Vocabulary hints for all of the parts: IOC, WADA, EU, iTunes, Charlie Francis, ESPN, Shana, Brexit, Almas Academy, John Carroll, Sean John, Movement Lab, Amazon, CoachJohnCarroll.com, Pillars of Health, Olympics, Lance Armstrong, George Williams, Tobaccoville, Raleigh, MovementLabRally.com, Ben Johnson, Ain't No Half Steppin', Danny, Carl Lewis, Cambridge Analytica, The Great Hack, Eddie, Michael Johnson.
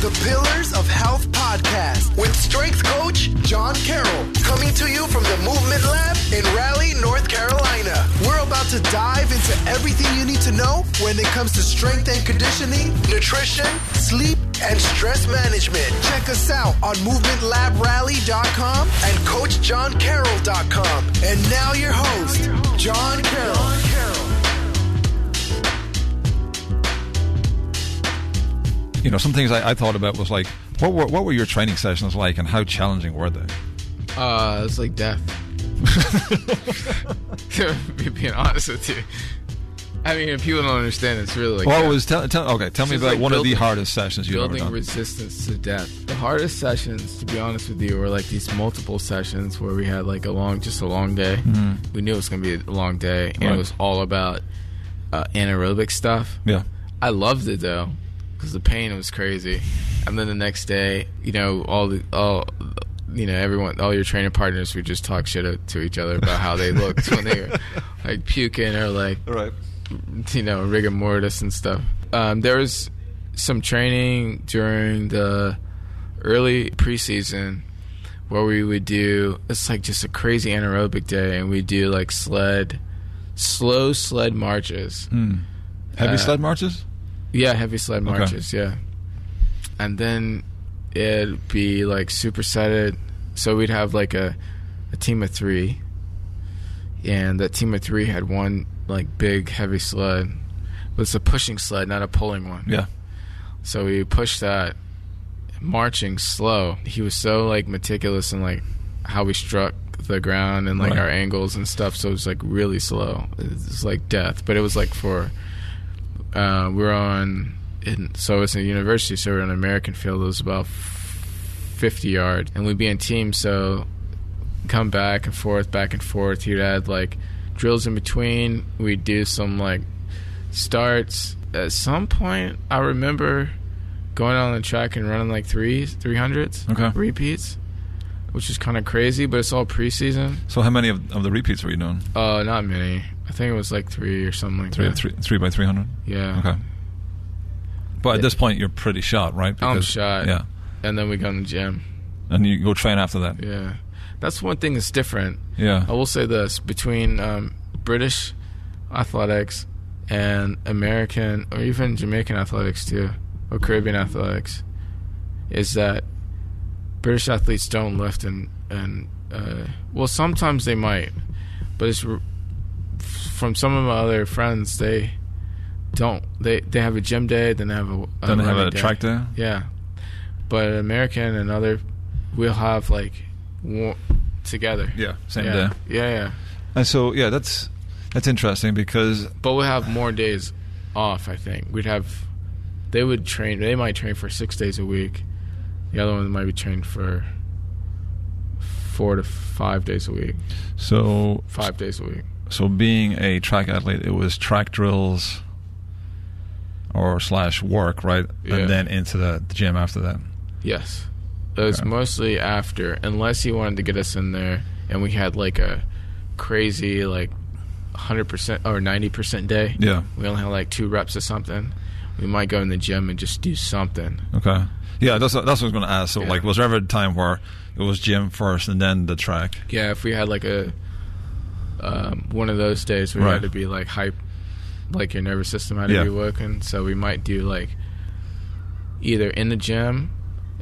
The Pillars of Health podcast with strength coach John Carroll, coming to you from the Movement Lab in Raleigh, North Carolina. We're about to dive into everything you need to know when it comes to strength and conditioning, nutrition, sleep, and stress management. Check us out on MovementLabRally.com and CoachJohnCarroll.com. And now your host, John Carroll. You know, some things I thought about was like, what were your training sessions like, and how challenging were they? It's like death. Being honest with you, I mean, if people don't understand, it's really like. Well, tell me about like one of the hardest sessions you've ever done. Building resistance to death. The hardest sessions, to be honest with you, were like these multiple sessions where we had like a long day. Mm-hmm. We knew it was going to be a long day, and it was all about anaerobic stuff. Yeah, I loved it though, because the pain was crazy. And then the next day, you know, all your training partners would just talk shit to each other about how they looked when they were like puking or like, right, you know, rigor mortis and stuff. There was some training during the early preseason where we would do, it's like just a crazy anaerobic day, and we do like slow sled marches. Mm. Heavy sled marches? Yeah, heavy sled marches, okay. Yeah. And then it'd be, like, supersetted. So we'd have, like, a team of three. And that team of three had one, like, big heavy sled. But it's a pushing sled, not a pulling one. Yeah. So we pushed that, marching slow. He was so, like, meticulous in, like, how we struck the ground and, like, our angles and stuff. So it was, like, really slow. It's like death. But it was, like, for... so it's a university, so we're on an American field. It was about 50 yards, and we'd be in teams, so come back and forth. He'd add like drills in between. We'd do some like starts. At some point, I remember going on the track and running like 300s, okay, repeats, which is kind of crazy, but it's all preseason. So how many of the repeats were you doing? Not many. I think it was like three or something like that. Three by 300? Yeah. Okay. But at this point, you're pretty shot, right? Because, I'm shot. Yeah. And then we go in the gym. And you go train after that. Yeah. That's one thing that's different. Yeah. I will say this. Between British athletics and American, or even Jamaican athletics too, or Caribbean athletics, is that British athletes don't lift and sometimes they might, but it's from some of my other friends, they don't. They have a gym day, then they have a track day. Yeah, but American and other, we'll have like together. Yeah, same day. Yeah. And so that's interesting because. But we'll have more days off. I think we'd have. They would train. They might train for 6 days a week. The other one might be trained for 4 to 5 days a week. So 5 days a week. So being a track athlete, it was track drills or / work, right? Yeah. And then into the gym after that. Yes. It was mostly after, unless he wanted to get us in there and we had like a crazy like 100% or 90% day. Yeah. We only had like 2 reps or something. We might go in the gym and just do something. Okay. Yeah, that's what I was going to ask. So, like, was there ever a time where it was gym first and then the track? Yeah, if we had, like, a one of those days where you had to be, like, hype, like your nervous system had to be working. So we might do, like, either in the gym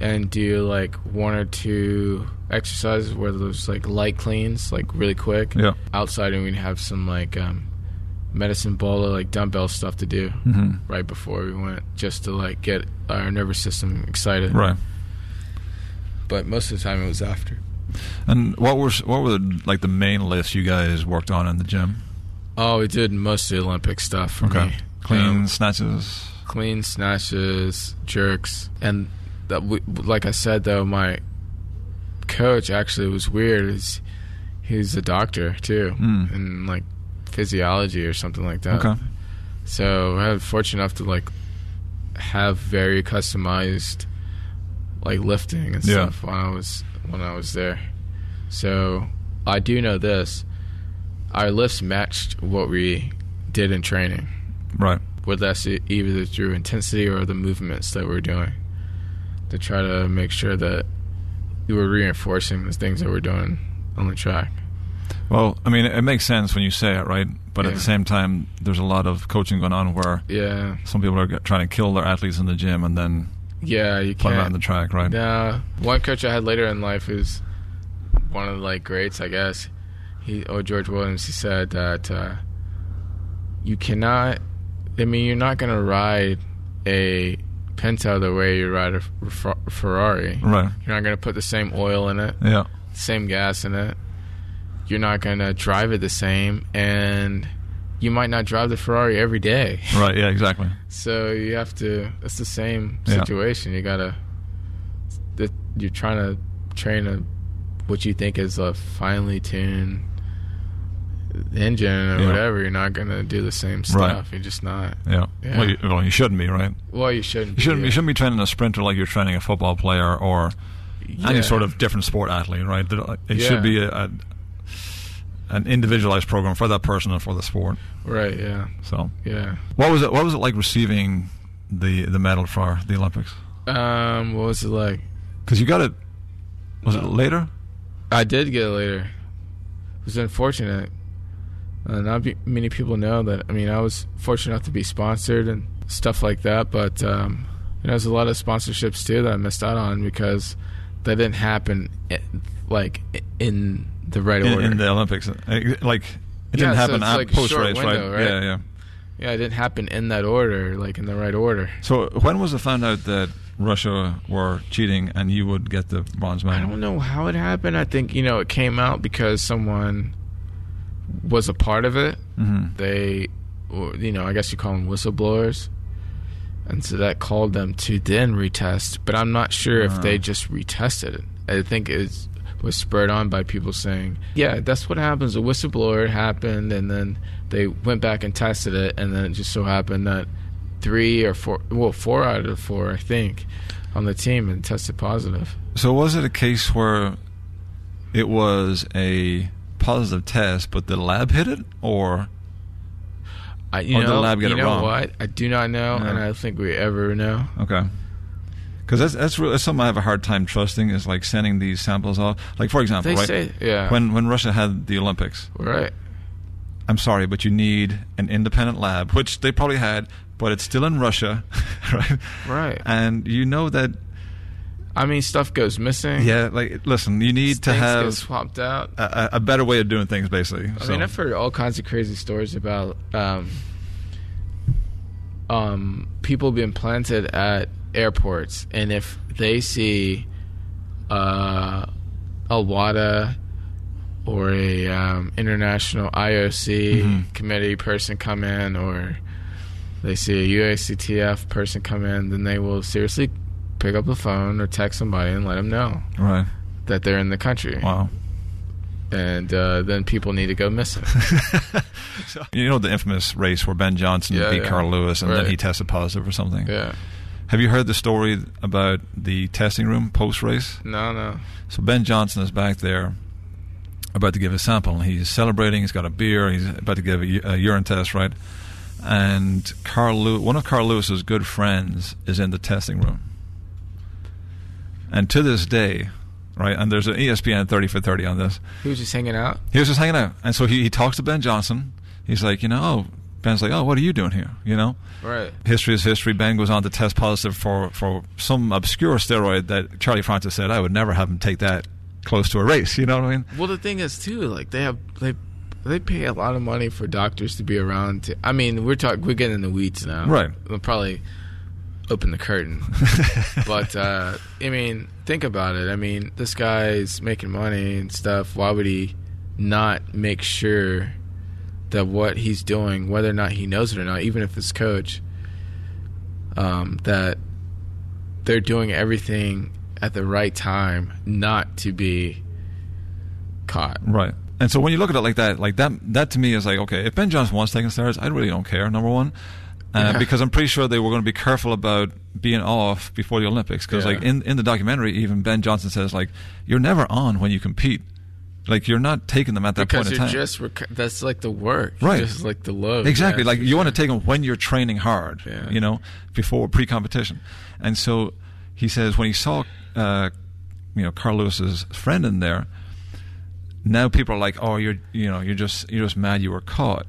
and do, like, 1 or 2 exercises where there's, like, light cleans, like, really quick. Yeah. Outside, and we'd have some, like, medicine ball or like dumbbell stuff to do right before we went, just to like get our nervous system excited, right? But most of the time it was after. And what were like the main lifts you guys worked on in the gym? Oh, we did most of the Olympic stuff for me. Clean snatches, jerks, and that. Like I said though, my coach actually was weird. He's a doctor too, and like physiology or something like that. Okay. So I was fortunate enough to like have very customized like lifting and stuff when I was there. So I do know this: our lifts matched what we did in training, right? Whether that's either through intensity or the movements that we're doing. to try to make sure that you were reinforcing the things that we're doing on the track. Well, I mean, it makes sense when you say it, right? But at the same time, there's a lot of coaching going on where some people are trying to kill their athletes in the gym and then you can't. Play them out on the track, right? Yeah. One coach I had later in life who's one of the greats, I guess. George Williams, he said that you cannot. I mean, you're not going to ride a Pinto the way you ride a Ferrari. Right. You're not going to put the same oil in it. Yeah. Same gas in it. You're not going to drive it the same, and you might not drive the Ferrari every day. Right, yeah, exactly. So you have to – it's the same situation. You got to – you're trying to train what you think is a finely tuned engine or whatever. You're not going to do the same stuff. Right. You're just not. Yeah. Well, you shouldn't be, right? Well, you shouldn't be. You shouldn't be training a sprinter like you're training a football player or any sort of different sport athlete, right? It should be an individualized program for that person and for the sport. Right, yeah. So, yeah. What was it like receiving the medal for the Olympics? What was it like? Because you got it, was it later? I did get it later. It was unfortunate. Not many people know that. I mean, I was fortunate enough to be sponsored and stuff like that, but there's a lot of sponsorships too that I missed out on because that didn't happen in the right order. In the Olympics. It didn't happen post-race, right? Yeah. Yeah, it didn't happen in that order, in the right order. So when was it found out that Russia were cheating and you would get the bronze medal? I don't know how it happened. I think, it came out because someone was a part of it. Mm-hmm. They, I guess you call them whistleblowers. And so that called them to then retest. But I'm not sure if they just retested it. I think it was spurred on by people saying, yeah, that's what happens. A whistleblower happened, and then they went back and tested it, and then it just so happened that four out of four, I think, on the team and tested positive. So was it a case where it was a positive test, but the lab hit it, or the lab got it wrong? You know what? I do not know, and I don't think we ever know. Okay. Because that's something I have a hard time trusting is sending these samples off. For example, they say, when Russia had the Olympics, right? I'm sorry, but you need an independent lab, which they probably had, but it's still in Russia, right? Right. And that. I mean, stuff goes missing. Yeah, listen, you need to have get swapped out. A better way of doing things, basically. I mean, I've heard all kinds of crazy stories about people being planted at airports, and if they see a WADA or a international IOC committee person come in, or they see a UACTF person come in, then they will seriously pick up the phone or text somebody and let them know that they're in the country. Wow. And then people need to go missing. The infamous race where Ben Johnson beat Carl Lewis and then he tested positive for something. Yeah. Have you heard the story about the testing room post-race? No. So Ben Johnson is back there about to give a sample. He's celebrating. He's got a beer. He's about to give a urine test, right? And one of Carl Lewis's good friends is in the testing room. And to this day, right, and there's an ESPN 30 for 30 on this. He was just hanging out? He was just hanging out. And so he talks to Ben Johnson. He's like, Ben's like, oh, what are you doing here? Right. History is history. Ben goes on to test positive for some obscure steroid that Charlie Francis said, I would never have him take that close to a race. You know what I mean? Well, the thing is, too, they pay a lot of money for doctors to be around. We're getting in the weeds now. Right. They'll probably open the curtain. But, think about it. This guy's making money and stuff. Why would he not make sure that what he's doing, whether or not he knows it or not, even if it's coach, that they're doing everything at the right time not to be caught. Right. And so when you look at it that to me is okay, if Ben Johnson wants taking steroids, I really don't care, number one, because I'm pretty sure they were going to be careful about being off before the Olympics because in the documentary, even Ben Johnson says, you're never on when you compete. You're not taking them at that point in time. Because you're just... that's the work. Right. Just the load. Exactly. Yeah, you want to take them when you're training hard, before pre-competition. And so he says when he saw Carl Lewis's friend in there, now people are like, oh, you're just mad you were caught.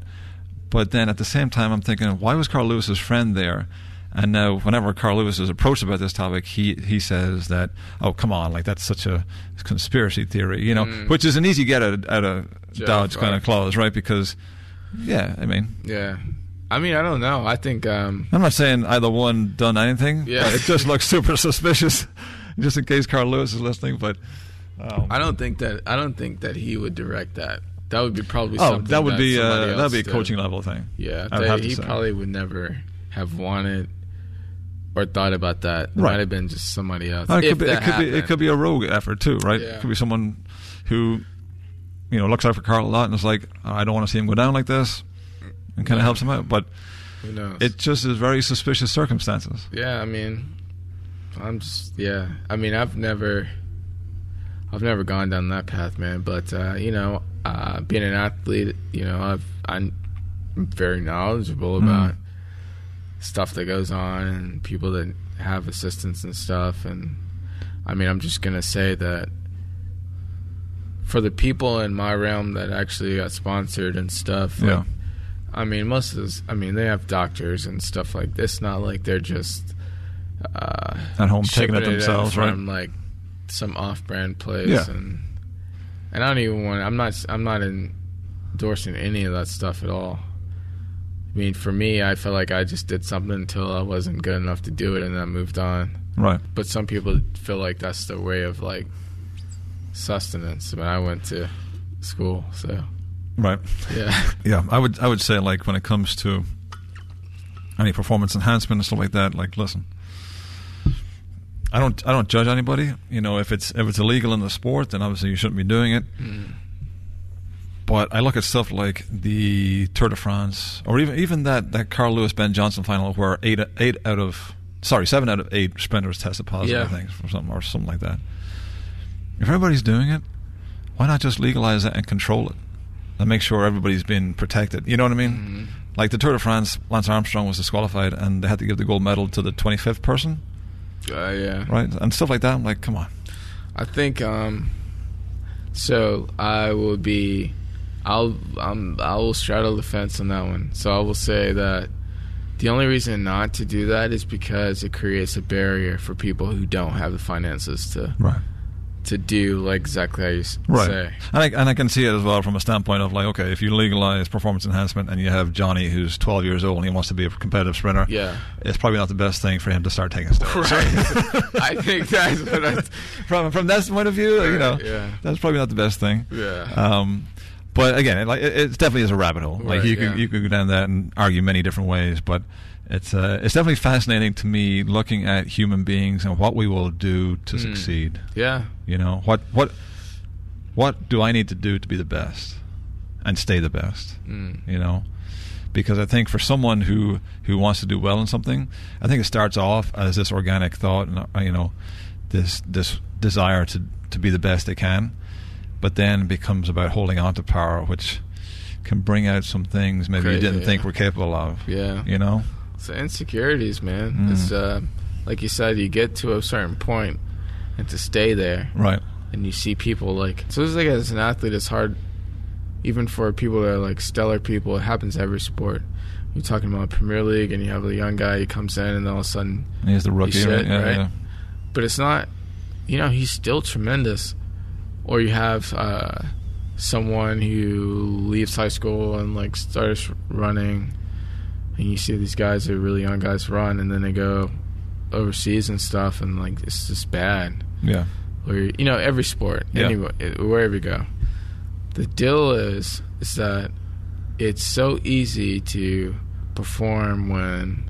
But then at the same time, I'm thinking, why was Carl Lewis's friend there? And now whenever Carl Lewis is approached about this topic, he says that, oh, come on, like that's such a conspiracy theory, which is an easy get out of Dodge kind of clause, right? Because, I don't know. I think I'm not saying either one done anything. Yeah, but it just looks super suspicious, just in case Carl Lewis is listening. But I don't think that he would direct that. That would be probably something. Oh, that would be a coaching level thing. Yeah, he probably would never have wanted or thought about that. It might have been just somebody else. It could be a rogue effort too, right? Yeah. It could be someone who looks out for Carl a lot and is like, I don't want to see him go down like this, and kind of helps him out. But who knows? It just is very suspicious circumstances. Yeah, I've never gone down that path, man. But being an athlete, I'm very knowledgeable about stuff that goes on and people that have assistants and stuff. And I'm just gonna say that for the people in my realm that actually got sponsored and stuff, most of those, they have doctors and stuff like this. Not like they're just at home taking it themselves, right? From like some off-brand place, and I don't even want. I'm not endorsing any of that stuff at all. For me, I felt like I just did something until I wasn't good enough to do it, and then I moved on. Right. But some people feel like that's the way of like sustenance. I went to school, so. Right. Yeah. Yeah. I would say, like, when it comes to any performance enhancement and stuff like that, like, listen, I don't judge anybody. If it's illegal in the sport, then obviously you shouldn't be doing it. Mm. But I look at stuff like the Tour de France, or even that Carl Lewis Ben Johnson final, where 7 out of 8 sprinters tested positive, I think, or something like that. If everybody's doing it, why not just legalize it and control it? And make sure everybody's been protected. You know what I mean? Mm-hmm. Like the Tour de France, Lance Armstrong was disqualified, and they had to give the gold medal to the 25th person. Yeah. Right? And stuff like that. I'm like, come on. I think, I will straddle the fence on that one. So I will say that the only reason not to do that is because it creates a barrier for people who don't have the finances to... Right. To do like exactly how you say. And I can see it as well from a standpoint of like, okay, if you legalize performance enhancement and you have Johnny who's 12 years old and he wants to be a competitive sprinter, it's probably not the best thing for him to start taking steroids. Right. I think that's what from that point of view, that's probably not the best thing. Yeah. But again, it definitely is a rabbit hole. Right, like you could go down that and argue many different ways, but it's definitely fascinating to me looking at human beings and what we will do to succeed. Yeah. What do I need to do to be the best and stay the best? Mm. Because I think for someone who wants to do well in something, I think it starts off as this organic thought and this desire to be the best they can, but then becomes about holding on to power, which can bring out some things maybe you didn't think we're capable of. Yeah. So insecurities, man. It's like you said, you get to a certain point and to stay there. Right. And you see people like... So it's like as an athlete, it's hard, even for people that are like stellar people. It happens every sport. You're talking about Premier League and you have a young guy who comes in and all of a sudden... And he's the rookie. But it's not... he's still tremendous. Or you have... someone who leaves high school and like starts running, and you see these guys who are really young guys run, and then they go overseas and stuff, and like it's just bad. Yeah. Or every sport, anyway, wherever you go. The deal is that it's so easy to perform when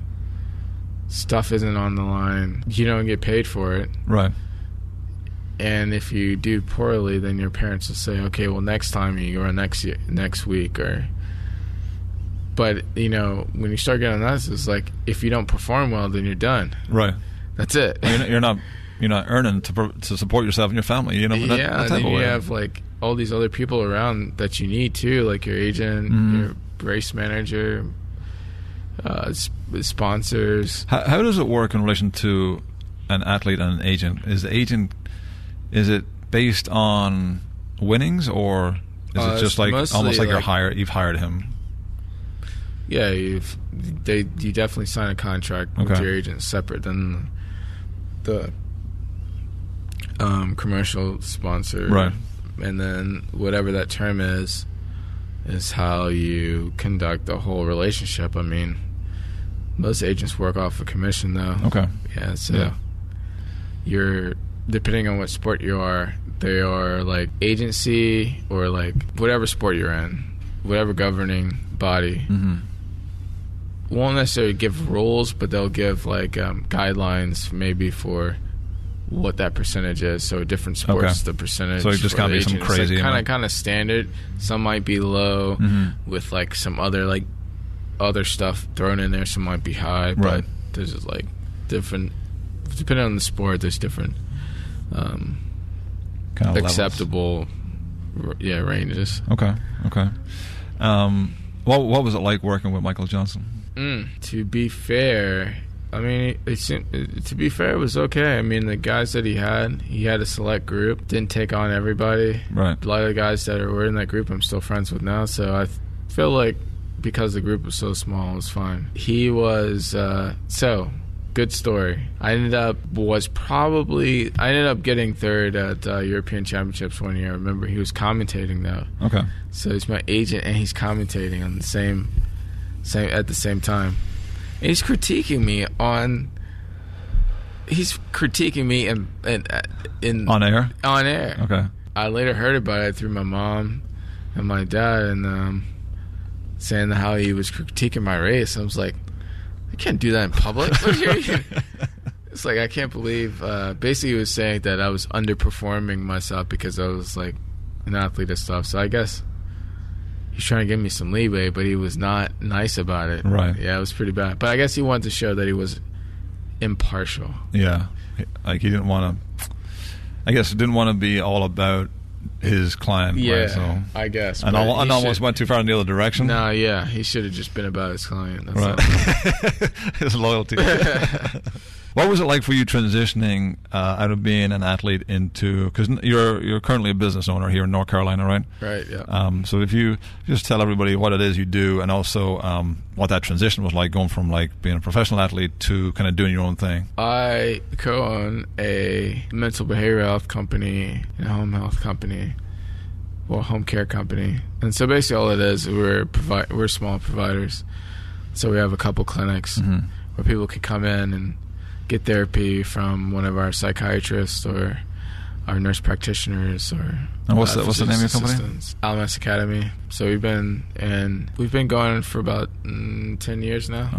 stuff isn't on the line. You don't get paid for it. Right. And if you do poorly, then your parents will say, okay, well, next time you go, or next week. But, when you start getting that, it's like, if you don't perform well, then you're done. Right. That's it. You're not earning to support yourself and your family. You have, like, all these other people around that you need, too, like your agent, your race manager, sponsors. How does it work in relation to an athlete and an agent? Is the agent, is it based on winnings, or is it just like almost like you've hired him? Yeah, you definitely sign a contract with your agent separate than the commercial sponsor, right? And then whatever that term is how you conduct the whole relationship. I mean, most agents work off a commission, though. Okay. Yeah, so you're, depending on what sport you are, they are like agency or like whatever sport you're in, whatever governing body. Mm-hmm. Won't necessarily give rules, but they'll give like guidelines maybe for what that percentage is. So different sports, the percentage. So it just can't be some crazy. Like kind of standard. Some might be low with like some other other stuff thrown in there. Some might be high, right? But there's just like different, depending on the sport. There's different kind of acceptable ranges. Okay. What was it like working with Michael Johnson? To be fair, I mean, it was okay. I mean, the guys that he had a select group, didn't take on everybody. Right. A lot of the guys that were in that group I'm still friends with now, so I feel like because the group was so small, it was fine. He was, good story. I ended up getting third at European Championships one year. I remember he was commentating, though. Okay. So he's my agent, and he's commentating on the same at the same time. And he's critiquing me in on air. Okay. I later heard about it through my mom and my dad, and saying how he was critiquing my race. I was like, I can't do that in public. It's like, I can't believe. Basically, he was saying that I was underperforming myself because I was like an athlete and stuff. So I guess he's trying to give me some leeway, but he was not nice about it. Right. Yeah, it was pretty bad. But I guess he wanted to show that he was impartial. Yeah. Like, he didn't want to... I guess it didn't want to be all about his client. Yeah, right? So, I guess. And almost went too far in the other direction. No, yeah. He should have just been about his client. That's right. His loyalty. What was it like for you transitioning out of being an athlete into, because you're currently a business owner here in North Carolina, right? Right. Yeah. So if you just tell everybody what it is you do, and also what that transition was like, going from like being a professional athlete to kind of doing your own thing. I co-own a mental behavioral health company and a home health company, well, home care company, and so basically all it is, we're small providers, so we have a couple clinics where people can come in and get therapy from one of our psychiatrists or our nurse practitioners, or what's the name of your company? Almas Academy. So we've been going for about 10 years now.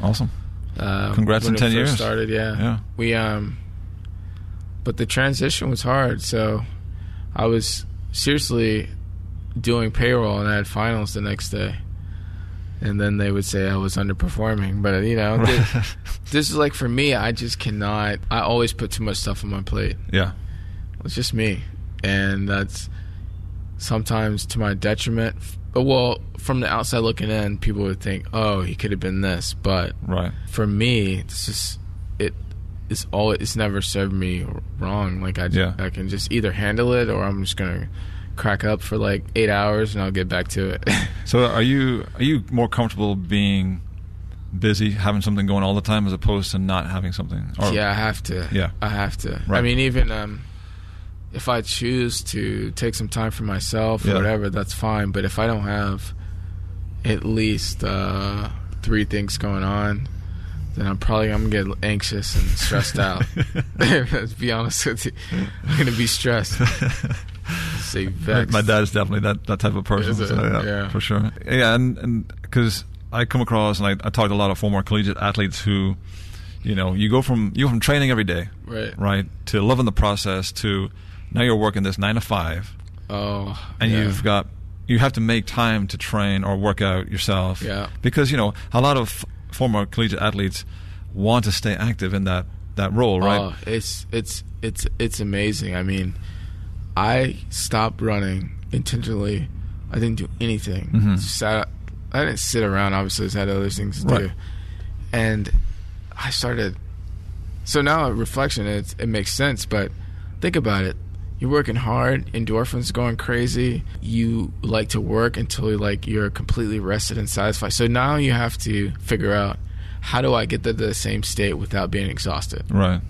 Oh, awesome! Congrats on 10 years. First started, yeah. We but the transition was hard. So I was seriously doing payroll, and I had finals the next day. And then they would say I was underperforming. But, you know, this is like, for me, I just cannot. I always put too much stuff on my plate. Yeah. It's just me. And that's sometimes to my detriment. Well, from the outside looking in, people would think, oh, he could have been this. But for me, it's just, it's never served me wrong. Like, I can just either handle it, or I'm just going to crack up for like 8 hours and I'll get back to it. So are you more comfortable being busy, having something going all the time, as opposed to not having something? Or, yeah, I have to. Yeah, I have to. Right. I mean, even if I choose to take some time for myself or whatever, that's fine. But if I don't have at least 3 things going on, then I'm going to get anxious and stressed out. Let's be honest with you. I'm going to be stressed. My dad is definitely that type of person. So yeah, for sure. Yeah, and because I come across, and I talk to a lot of former collegiate athletes who, you know, you go from training every day, right, to loving the process, to now you're working this 9 to 5. Oh, and you have to make time to train or work out yourself. Yeah, because you know a lot of former collegiate athletes want to stay active in that role, right? Oh, it's amazing. I mean, I stopped running intentionally. I didn't do anything. I didn't sit around, obviously. I had other things to do. And I started So now at reflection, it makes sense, but think about it. You're working hard, endorphins going crazy. You like to work until like you're completely rested and satisfied. So now you have to figure out, how do I get to the same state without being exhausted? Right.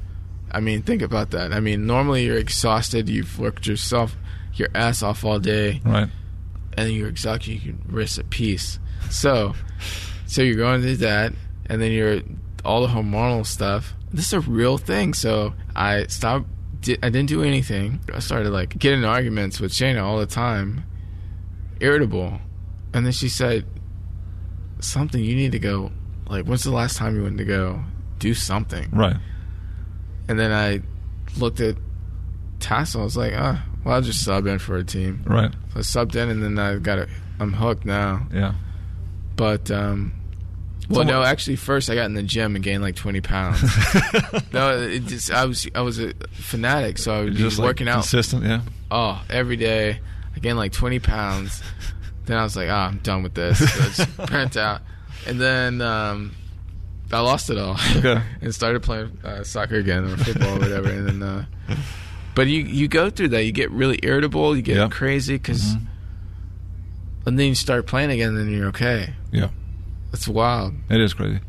I mean, think about that. I mean, normally you're exhausted. You've worked yourself, your ass off all day. Right. And you're exhausted. You can rest at peace. So you're going through that, and then you're all the hormonal stuff. This is a real thing. So I stopped. I didn't do anything. I started like getting in arguments with Shana all the time, irritable, and then she said something. You need to go. Like, when's the last time you went to go do something? Right. And then I looked at Tassel. I was like, well, I'll just sub in for a team. Right. So I subbed in, and then I got it. I'm hooked now. Yeah. But well, no, actually, first I got in the gym and gained like 20 pounds. No, it just, I was a fanatic, so I was just working out. Consistent, yeah. Oh, every day. I gained like 20 pounds. Then I was like, I'm done with this. So I just burnt out. And then I lost it all. Okay. And started playing soccer again or football or whatever. And then, but you go through that. You get really irritable. You get crazy. Cause, and then you start playing again, and then you're okay. Yeah. It's wild. It is crazy,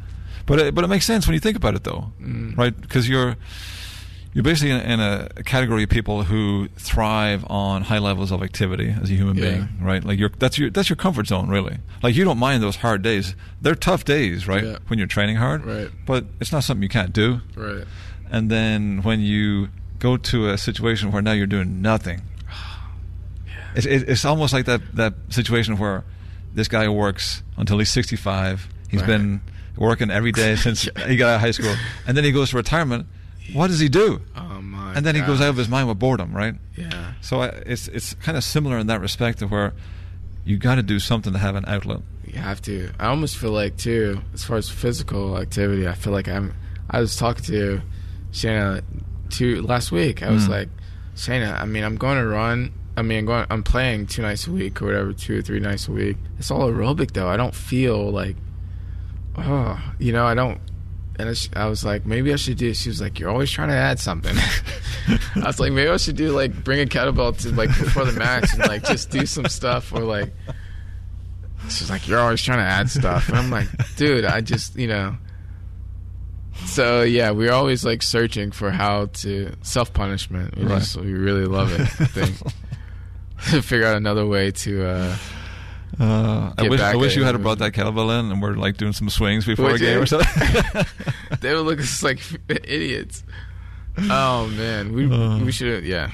but it makes sense when you think about it, though, right? Because you're basically in a category of people who thrive on high levels of activity as a human being, right? Like that's your comfort zone, really. Like you don't mind those hard days; they're tough days, right? Yeah. When you're training hard, right? But it's not something you can't do, right? And then when you go to a situation where now you're doing nothing, it's almost like that situation where. This guy works until he's 65. He's been working every day since he got out of high school. And then he goes to retirement. What does he do? Oh my and then God. He goes out of his mind with boredom, right? Yeah. So it's kind of similar in that respect to where you got to do something to have an outlet. You have to. I almost feel like, too, as far as physical activity, I feel like I was talking to Shana last week. I was like, Shana, I'm going to run. I'm playing 2 nights a week or whatever, 2 or 3 nights a week. It's all aerobic, though. I don't feel like, I don't. And I was like, maybe I should do. She was like, you're always trying to add something. I was like, maybe I should do, like, bring a kettlebell to, like, before the match and, like, just do some stuff. Or, like, she's like, you're always trying to add stuff. And I'm like, dude, I just, So, yeah, we're always, like, searching for how to self-punishment. We really love it, I think. Figure out another way to I wish you had brought that kettlebell in and we're like doing some swings before a game or something. They would look at us like idiots. Oh man, we should. Yeah.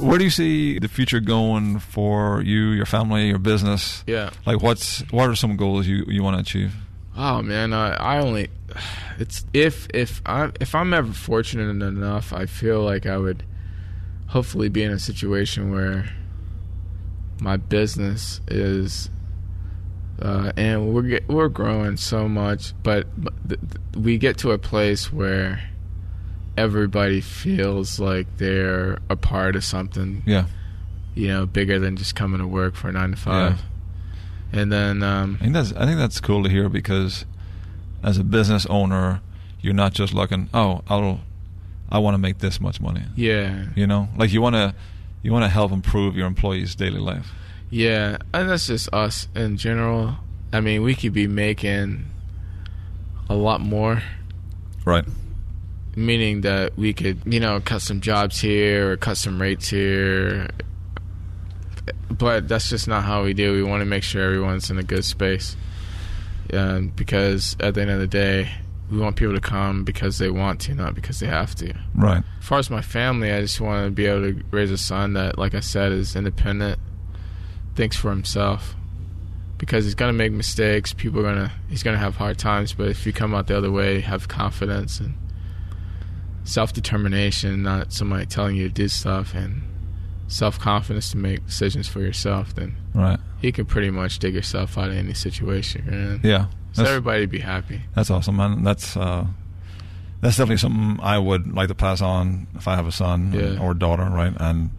Where do you see the future going for you, your family, your business? Yeah. Like what are some goals you want to achieve? Oh man, if I'm ever fortunate enough, I feel like I would hopefully be in a situation where my business is, and we're growing so much, but we get to a place where everybody feels like they're a part of something. Yeah, bigger than just coming to work for 9 to 5. Yeah. And then I think that's cool to hear, because as a business owner, you're not just looking, I want to make this much money. Yeah. Like you want to help improve your employees' daily life. Yeah, and that's just us in general. I mean, we could be making a lot more. Right. Meaning that we could, cut some jobs here or cut some rates here. But that's just not how we do. We want to make sure everyone's in a good space, because at the end of the day, we want people to come because they want to, not because they have to. Right. As far as my family, I just want to be able to raise a son that, like I said, is independent, thinks for himself, because he's going to make mistakes. He's going to have hard times, but if you come out the other way, have confidence and self-determination, not somebody telling you to do stuff, and self-confidence to make decisions for yourself, then you can pretty much dig yourself out of any situation you're in. Yeah. So everybody be happy. That's awesome, man. That's definitely something I would like to pass on if I have a son or daughter, right? And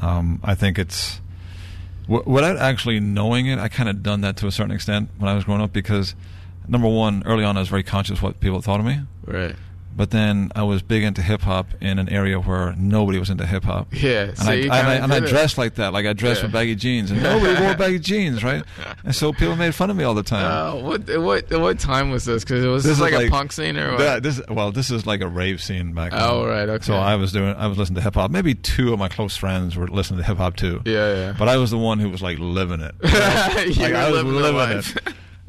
I think it's – Without actually knowing it, I kind of done that to a certain extent when I was growing up because, number one, early on I was very conscious what people thought of me. Right. But then I was big into hip-hop in an area where nobody was into hip-hop. Yeah. And, so I dressed like that. Like I dressed with baggy jeans. And nobody wore baggy jeans, right? And so people made fun of me all the time. What time was this? Because it was this like a punk scene or what? This is like a rave scene back then. Oh, right. Okay. So I was listening to hip-hop. Maybe two of my close friends were listening to hip-hop too. Yeah, yeah. But I was the one who was like living it. I was living it.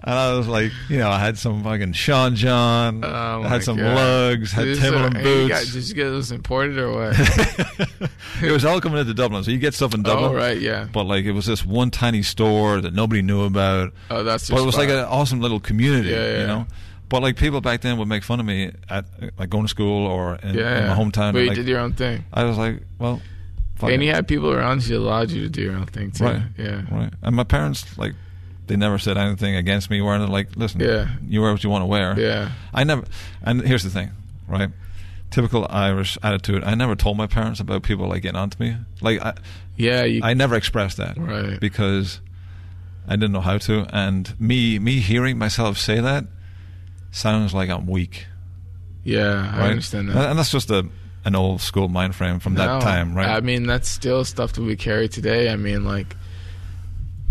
And I was like, you know, I had some fucking Sean John, I had some lugs, had Timberland boots. Did you get those imported or what? It was all coming into Dublin, so you get stuff in Dublin. Oh, right, yeah. But like, it was this one tiny store that nobody knew about. Oh, that's your spot. But it was like an awesome little community, you know. But like, people back then would make fun of me at like going to school or in my hometown. But you did your own thing. I was like, well. And you had people around you that allowed you to do your own thing too. Right. Yeah. Right. And my parents like. They never said anything against me wearing it. Like, listen, you wear what you want to wear. Yeah. I never, and here's the thing, right? Typical Irish attitude. I never told my parents about people like getting onto me. Like, I never expressed that, right? Because I didn't know how to. And me hearing myself say that sounds like I'm weak. Yeah, right? I understand that. And that's just an old school mind frame from that time, right? I mean, that's still stuff that we carry today. I mean, like.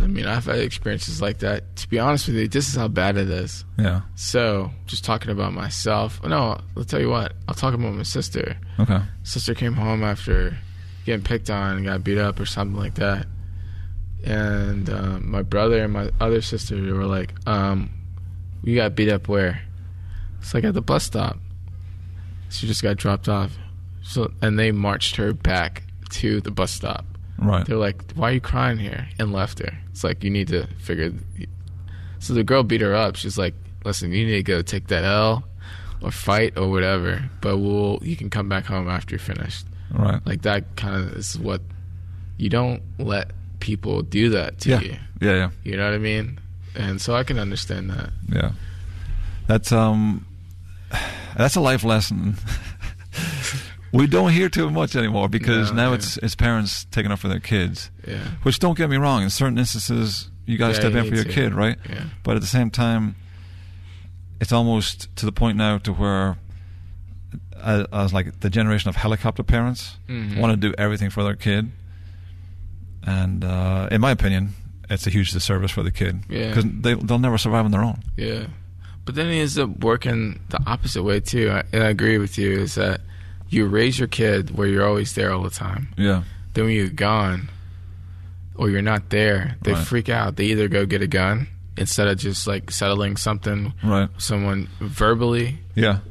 I mean, I've had experiences like that. To be honest with you, this is how bad it is. Yeah. So, just talking about myself. No, I'll tell you what. I'll talk about my sister. Okay. Sister came home after getting picked on and got beat up or something like that. And my brother and my other sister were like, you got beat up where? It's like at the bus stop. She just got dropped off. So, and they marched her back to the bus stop. Right. They're like, why are you crying here? And left her. It's like, you need to figure. So the girl beat her up. She's like, listen, you need to go take that L or fight or whatever, but you can come back home after you're finished. Right. Like, that kind of is what, you don't let people do that to you. Yeah, yeah. You know what I mean? And so I can understand that. Yeah. That's a life lesson. We don't hear too much anymore because now it's parents taking up for their kids. Yeah. Which, don't get me wrong, in certain instances you got to step in for your kid, right? Yeah. But at the same time, it's almost to the point now to where I was like the generation of helicopter parents want to do everything for their kid, and in my opinion, it's a huge disservice for the kid because they'll never survive on their own. Yeah. But then it ends up working the opposite way too. And I agree with you. Is that you raise your kid where you're always there all the time. Yeah. Then when you're gone or you're not there, they freak out. They either go get a gun instead of just like settling something, someone verbally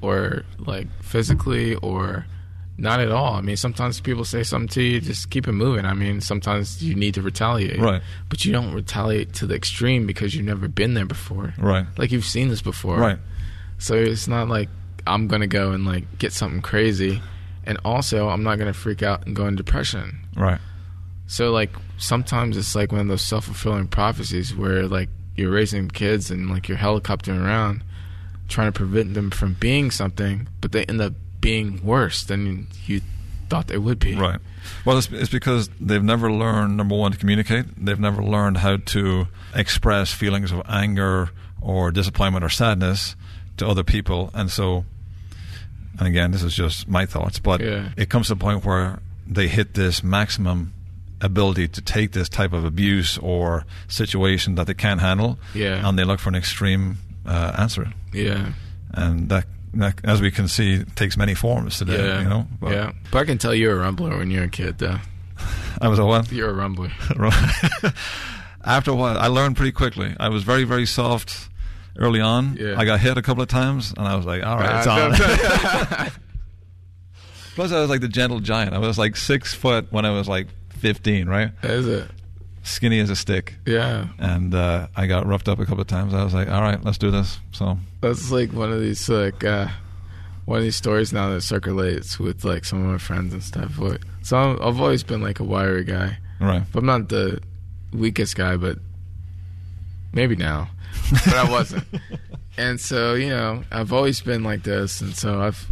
or like physically or not at all. I mean, sometimes people say something to you, just keep it moving. I mean, sometimes you need to retaliate. Right. But you don't retaliate to the extreme because you've never been there before. Right. Like, you've seen this before. Right. So it's not like, I'm going to go and like get something crazy, and also I'm not going to freak out and go in depression. Right. So like, sometimes it's like one of those self-fulfilling prophecies where like you're raising kids and like you're helicoptering around trying to prevent them from being something, but they end up being worse than you thought they would be. Right. Well, it's because they've never learned, number one, to communicate. They've never learned how to express feelings of anger or disappointment or sadness to other people. And so, and again, this is just my thoughts, but it comes to a point where they hit this maximum ability to take this type of abuse or situation that they can't handle, and they look for an extreme answer. Yeah. And that, as we can see, takes many forms today, you know? But, but I can tell you're a rumbler when you're a kid, though. I was a what? You're a rumbler. After a while, I learned pretty quickly. I was very, very soft. Early on, I got hit a couple of times, and I was like, all right, it's on. Plus, I was like the gentle giant. I was like 6 foot when I was like 15, right? Is it? Skinny as a stick. Yeah. And I got roughed up a couple of times. I was like, all right, let's do this. So that's like one of these stories now that circulates with like some of my friends and stuff. So I've always been like a wiry guy. Right. But I'm not the weakest guy, but maybe now. But I wasn't. And so, you know, I've always been like this. And so I've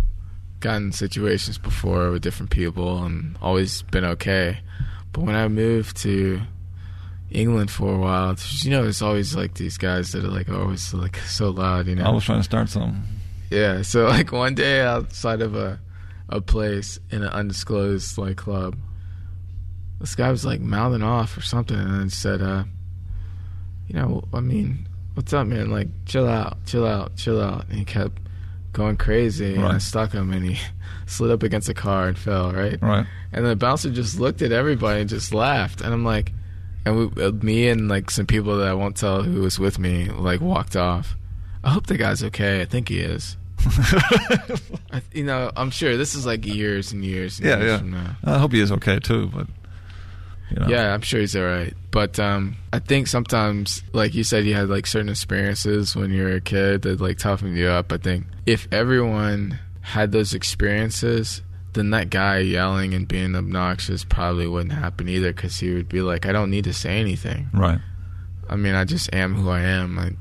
gotten situations before with different people and always been okay. But when I moved to England for a while. You know, it's always like these guys that are like always like so loud, you know. I was trying to start something. Yeah, so like one day outside of a place in an undisclosed like club, this guy was like mouthing off or something, and then said, you know, I mean, what's up, man? Like, chill out, chill out, chill out. And he kept going crazy, right. And I stuck him, and he slid up against a car and fell, right? Right. And the bouncer just looked at everybody and just laughed, and I'm like, and me and like some people that I won't tell who was with me like walked off. I hope the guy's okay. I think he is. You know, I'm sure this is like years and years and years from now. I hope he is okay too, but you know. Yeah, I'm sure he's all right. But I think sometimes, like you said, you had like certain experiences when you were a kid that like toughened you up. I think if everyone had those experiences, then that guy yelling and being obnoxious probably wouldn't happen either, because he would be like, I don't need to say anything. Right. I mean, I just am who I am.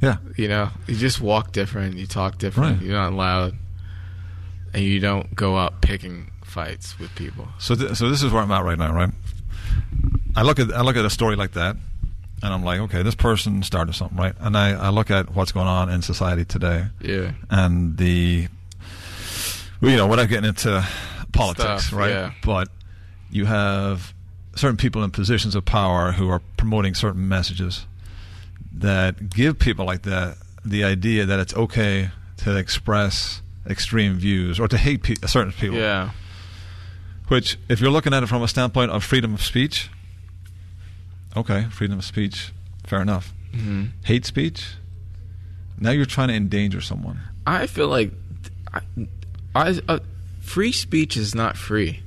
Yeah. You know, you just walk different, you talk different, right. You're not loud, and you don't go out picking fights with people. So this is where I'm at right now, right? I look at a story like that, and I'm like, okay, this person started something, right? And I look at what's going on in society today. Yeah. And you know, we're not getting into politics, right? Yeah. But you have certain people in positions of power who are promoting certain messages that give people like that the idea that it's okay to express extreme views or to hate certain people. Yeah. Which, if you're looking at it from a standpoint of freedom of speech, okay, freedom of speech, fair enough. Mm-hmm. Hate speech, now you're trying to endanger someone. I feel like free speech is not free.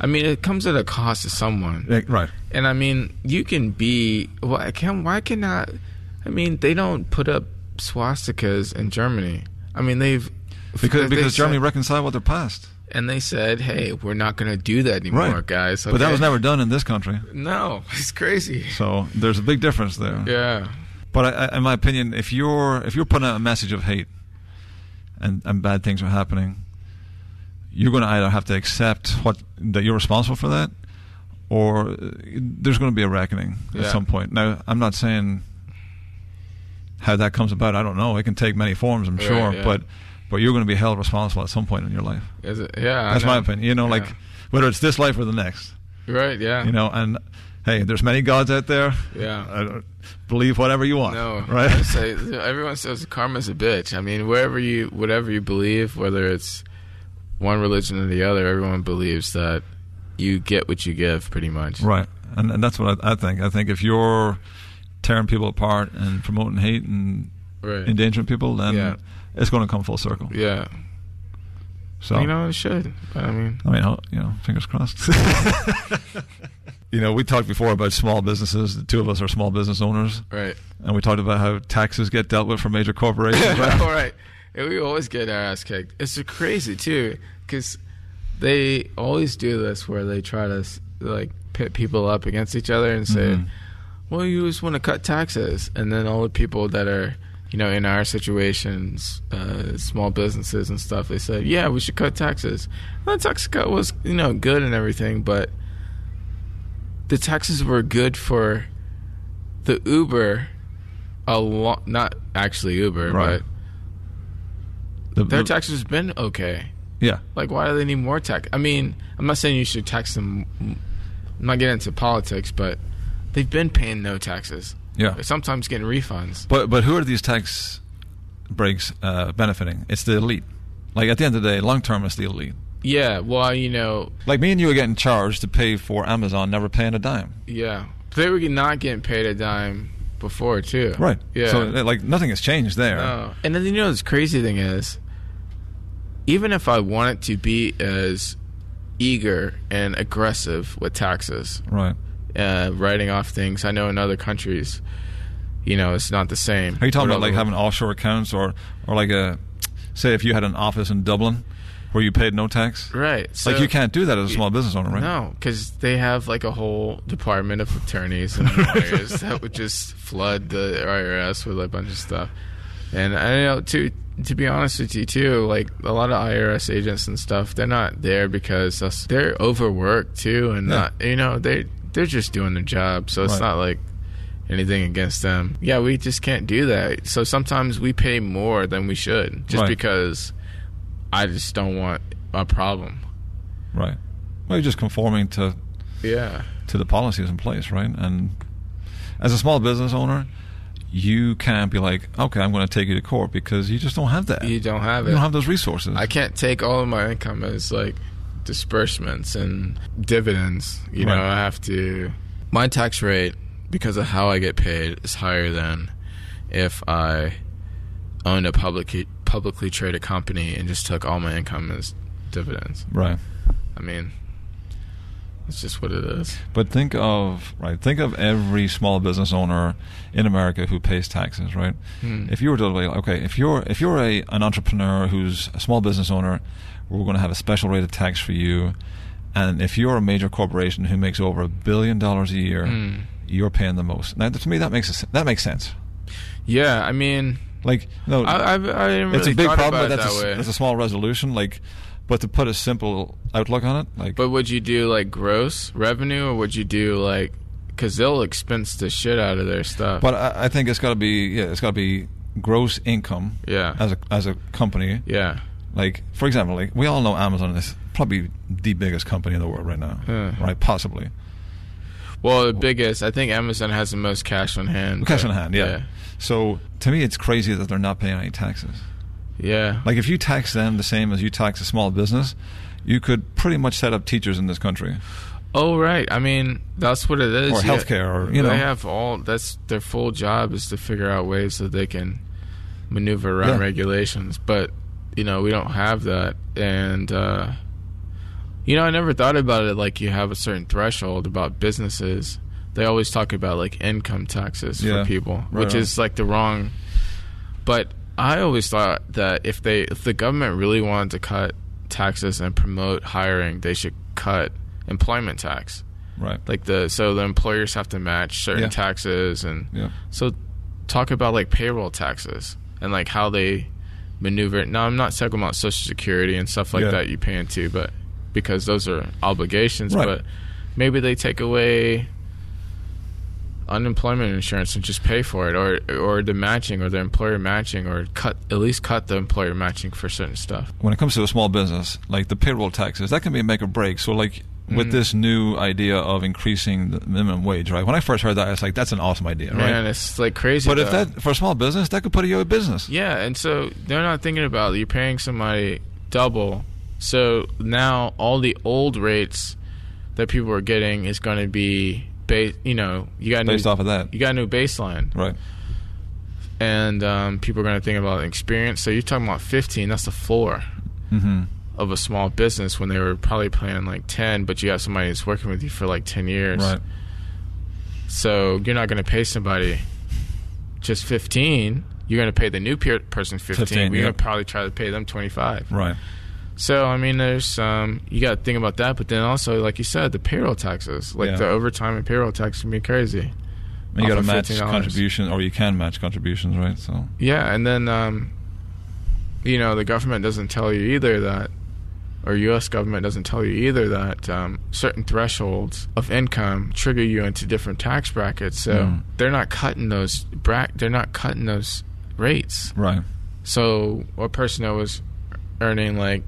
I mean, it comes at a cost to someone. Right. And I mean, you can be... Why cannot... I mean, they don't put up swastikas in Germany. I mean, they've... Because Germany reconciled with their past. And they said, hey, we're not going to do that anymore, right, guys. Okay? But that was never done in this country. No, it's crazy. So there's a big difference there. Yeah. But in my opinion, if you're putting out a message of hate and bad things are happening, you're going to either have to accept that you're responsible for that, or there's going to be a reckoning at some point. Now, I'm not saying how that comes about. I don't know. It can take many forms, I'm sure. Yeah. But you're going to be held responsible at some point in your life. Is it? Yeah. That's my opinion. You know, like, whether it's this life or the next. Right, yeah. You know, and hey, there's many gods out there. Yeah. Believe whatever you want. No. Right? I say, everyone says karma's a bitch. I mean, whatever you believe, whether it's one religion or the other, everyone believes that you get what you give, pretty much. Right. And that's what I think. I think if you're tearing people apart and promoting hate and endangering people, then it's going to come full circle. Yeah. So, you know, it should. I mean, you know, fingers crossed. You know, we talked before about small businesses. The two of us are small business owners. Right. And we talked about how taxes get dealt with for major corporations. Right? All right. And we always get our ass kicked. It's crazy, too, because they always do this where they try to, like, pit people up against each other and say, well, you just want to cut taxes. And then all the people that are, you know, in our situations, small businesses and stuff, they said, yeah, we should cut taxes. And the tax cut was, you know, good and everything, but the taxes were good for the Uber not actually Uber, right, but their tax has been okay. Yeah. Like, why do they need more tax? I mean, I'm not saying you should tax them. I'm not getting into politics, but they've been paying no taxes. Yeah. They're sometimes getting refunds. But who are these tax breaks benefiting? It's the elite. Like, at the end of the day, long term, it's the elite. Yeah, well, you know... Like, me and you are getting charged to pay for Amazon, never paying a dime. Yeah. They were not getting paid a dime before, too. Right. Yeah. So, like, nothing has changed there. No. And then, you know, this crazy thing is... Even if I wanted to be as eager and aggressive with taxes, right, writing off things, I know in other countries, you know, it's not the same. Are you talking about like having offshore accounts or like say if you had an office in Dublin where you paid no tax? Right. So, like, you can't do that as a small business owner, right? No, because they have like a whole department of attorneys and lawyers that would just flood the IRS with a bunch of stuff. And I know, too. To be honest with you, too, like, a lot of IRS agents and stuff, they're not there because they're overworked, too, and not, you know, they they're just doing their job, so it's right. Not like anything against them. Yeah, we just can't do that. So sometimes we pay more than we should just right. because I just don't want a problem. Right. Well, you're just conforming to to the policies in place, right? And as a small business owner, you can't be like, okay, I'm going to take you to court, because you just don't have that. You don't have it. You don't have those resources. I can't take all of my income as like disbursements and dividends. You right. know, I have to. My tax rate, because of how I get paid, is higher than if I owned a publicly traded company and just took all my income as dividends. Right. I mean, it's just what it is. But think of every small business owner in America who pays taxes, right? Mm. If you were to like, okay, if you're an entrepreneur who's a small business owner, we're going to have a special rate of tax for you. And if you're a major corporation who makes over $1 billion a year, you're paying the most. Now, to me, that makes sense. Yeah, I mean, like, no, I didn't really, it's a big problem, but that's a small resolution. Like, but to put a simple outlook on it, like, but would you do like gross revenue, or would you do like, because they'll expense the shit out of their stuff? But I think it's got to be gross income. Yeah, as a company. Yeah, like for example, like we all know Amazon is probably the biggest company in the world right now, right? Possibly. Well, the biggest. I think Amazon has the most cash on hand. Cash on hand, yeah. So, to me, it's crazy that they're not paying any taxes. Yeah. Like, if you tax them the same as you tax a small business, you could pretty much set up teachers in this country. Oh, right. I mean, that's what it is. Or healthcare, or, you know. They have all, that's their full job, is to figure out ways that they can maneuver around regulations. But, you know, we don't have that. And, you know, I never thought about it like you have a certain threshold about businesses. They always talk about, like, income taxes for people, which is, like, the wrong. But I always thought that if the government really wanted to cut taxes and promote hiring, they should cut employment tax. Right. Like, so the employers have to match certain taxes. And so talk about, like, payroll taxes and, like, how they maneuver. Now, I'm not talking about Social Security and stuff like that you pay into, but because those are obligations, but maybe they take away unemployment insurance and just pay for it, or the matching, or the employer matching, or at least cut the employer matching for certain stuff. When it comes to a small business, like the payroll taxes, that can be a make or break. So like with this new idea of increasing the minimum wage, right? When I first heard that, I was like, that's an awesome idea, right? Man, it's like crazy. But if that, for a small business, that could put you out of business. Yeah, and so they're not thinking about it. You're paying somebody double. So now all the old rates that people are getting is going to be based off of that. You got a new baseline, right? And people are going to think about experience. So you're talking about 15. That's the floor of a small business, when they were probably paying like 10. But you have somebody who's working with you for like 10 years, right? So you're not going to pay somebody just 15. You're going to pay the new person 15. 15 We're going to probably try to pay them 25, right? So, I mean, there's you got to think about that. But then also, like you said, the payroll taxes. Like the overtime and payroll tax can be crazy. And you got to match contributions, or you can match contributions, right? So yeah, and then, you know, the government doesn't tell you either that, or U.S. government doesn't tell you either that certain thresholds of income trigger you into different tax brackets. So they're not cutting those rates. Right. So a person that was earning like,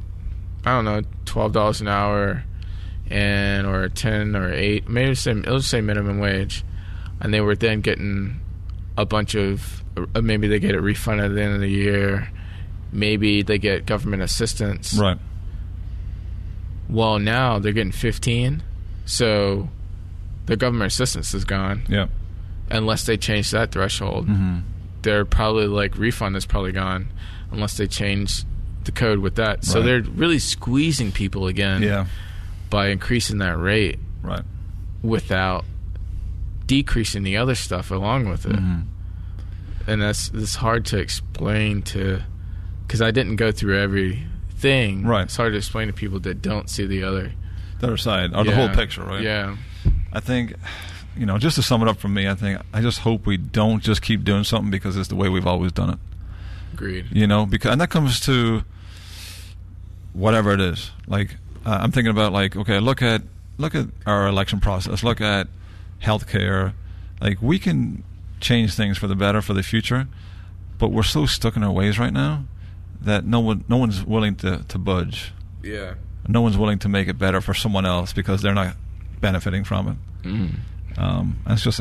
I don't know, $12 an hour, and or 10 or 8, maybe it'll say minimum wage, and they were then getting a bunch of, maybe they get it refunded at the end of the year, maybe they get government assistance. Right. Well, now they're getting 15, so their government assistance is gone. Yeah. Unless they change that threshold, they're probably like, refund is probably gone, unless they change the code with that. Right. So they're really squeezing people again by increasing that rate without decreasing the other stuff along with it. And that's hard to explain to, because I didn't go through everything. Right. It's hard to explain to people that don't see the other side, or the whole picture, right? Yeah. I think, you know, just to sum it up for me, I just hope we don't just keep doing something because it's the way we've always done it. Agreed. You know, because, and that comes to whatever it is. Like I'm thinking about, like, okay, look at our election process. Look at healthcare. Like, we can change things for the better, for the future, but we're so stuck in our ways right now that no one's willing to budge. Yeah. No one's willing to make it better for someone else because they're not benefiting from it. Mm. It's just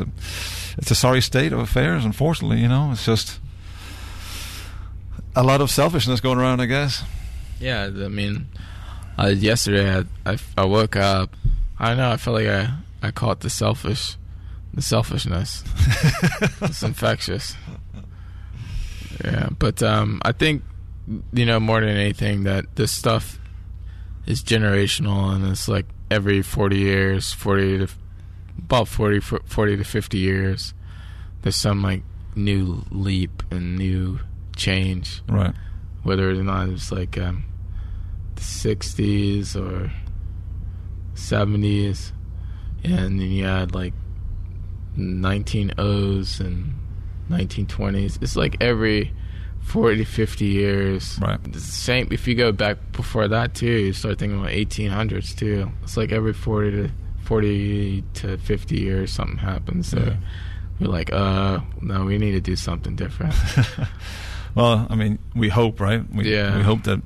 it's a sorry state of affairs, unfortunately, you know. It's just a lot of selfishness going around, I guess. Yeah, I mean, yesterday I woke up. I don't know, I feel like I caught the selfishness. It's infectious. Yeah, but I think, you know, more than anything, that this stuff is generational, and it's like every 40 to 50 years, there's some like new leap and new change, right? Whether or not it's like the 60s or 70s, and then you add like 1900s and 1920s. It's like every 40 to 50 years, right? The same. If you go back before that too, you start thinking about 1800s too. It's like every 40 to 50 years something happens. So yeah. We're like, no, we need to do something different. Well, I mean, we hope, right? We hope that.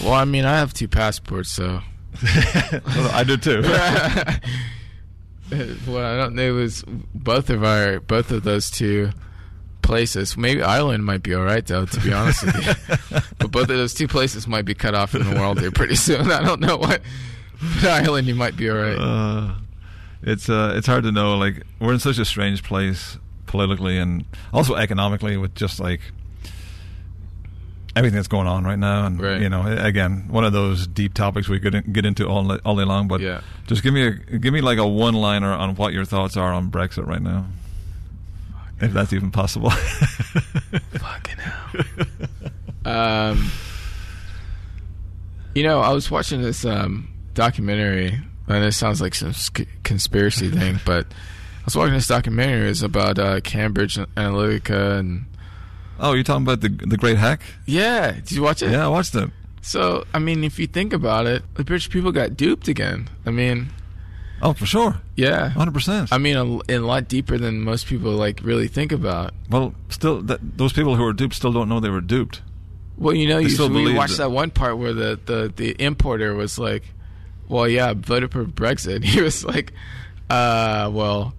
Well, I mean, I have 2 passports, so. Well, I do too. What I don't know is both of those 2 places. Maybe Ireland might be all right, though, to be honest with you. But both of those 2 places might be cut off in the world here pretty soon. I don't know what. But Ireland, you might be all right. It's hard to know. Like, we're in such a strange place politically and also economically, with just like everything that's going on right now. And right. You know, again, one of those deep topics we could get into all day long. But yeah. Just give me like a one-liner on what your thoughts are on Brexit right now, if that's even possible. Fucking hell. You know, I was watching this documentary. I know it sounds like some conspiracy thing, but I was watching this documentary. It's about Cambridge Analytica and. Oh, you're talking about the Great Hack? Yeah. Did you watch it? Yeah, I watched it. So, I mean, if you think about it, the British people got duped again. I mean. Oh, for sure. Yeah. 100%. I mean, a lot deeper than most people like really think about. Well, still, those people who were duped still don't know they were duped. Well, you know, we watched that one part where the importer was like, well, yeah, I voted for Brexit. He was like, well,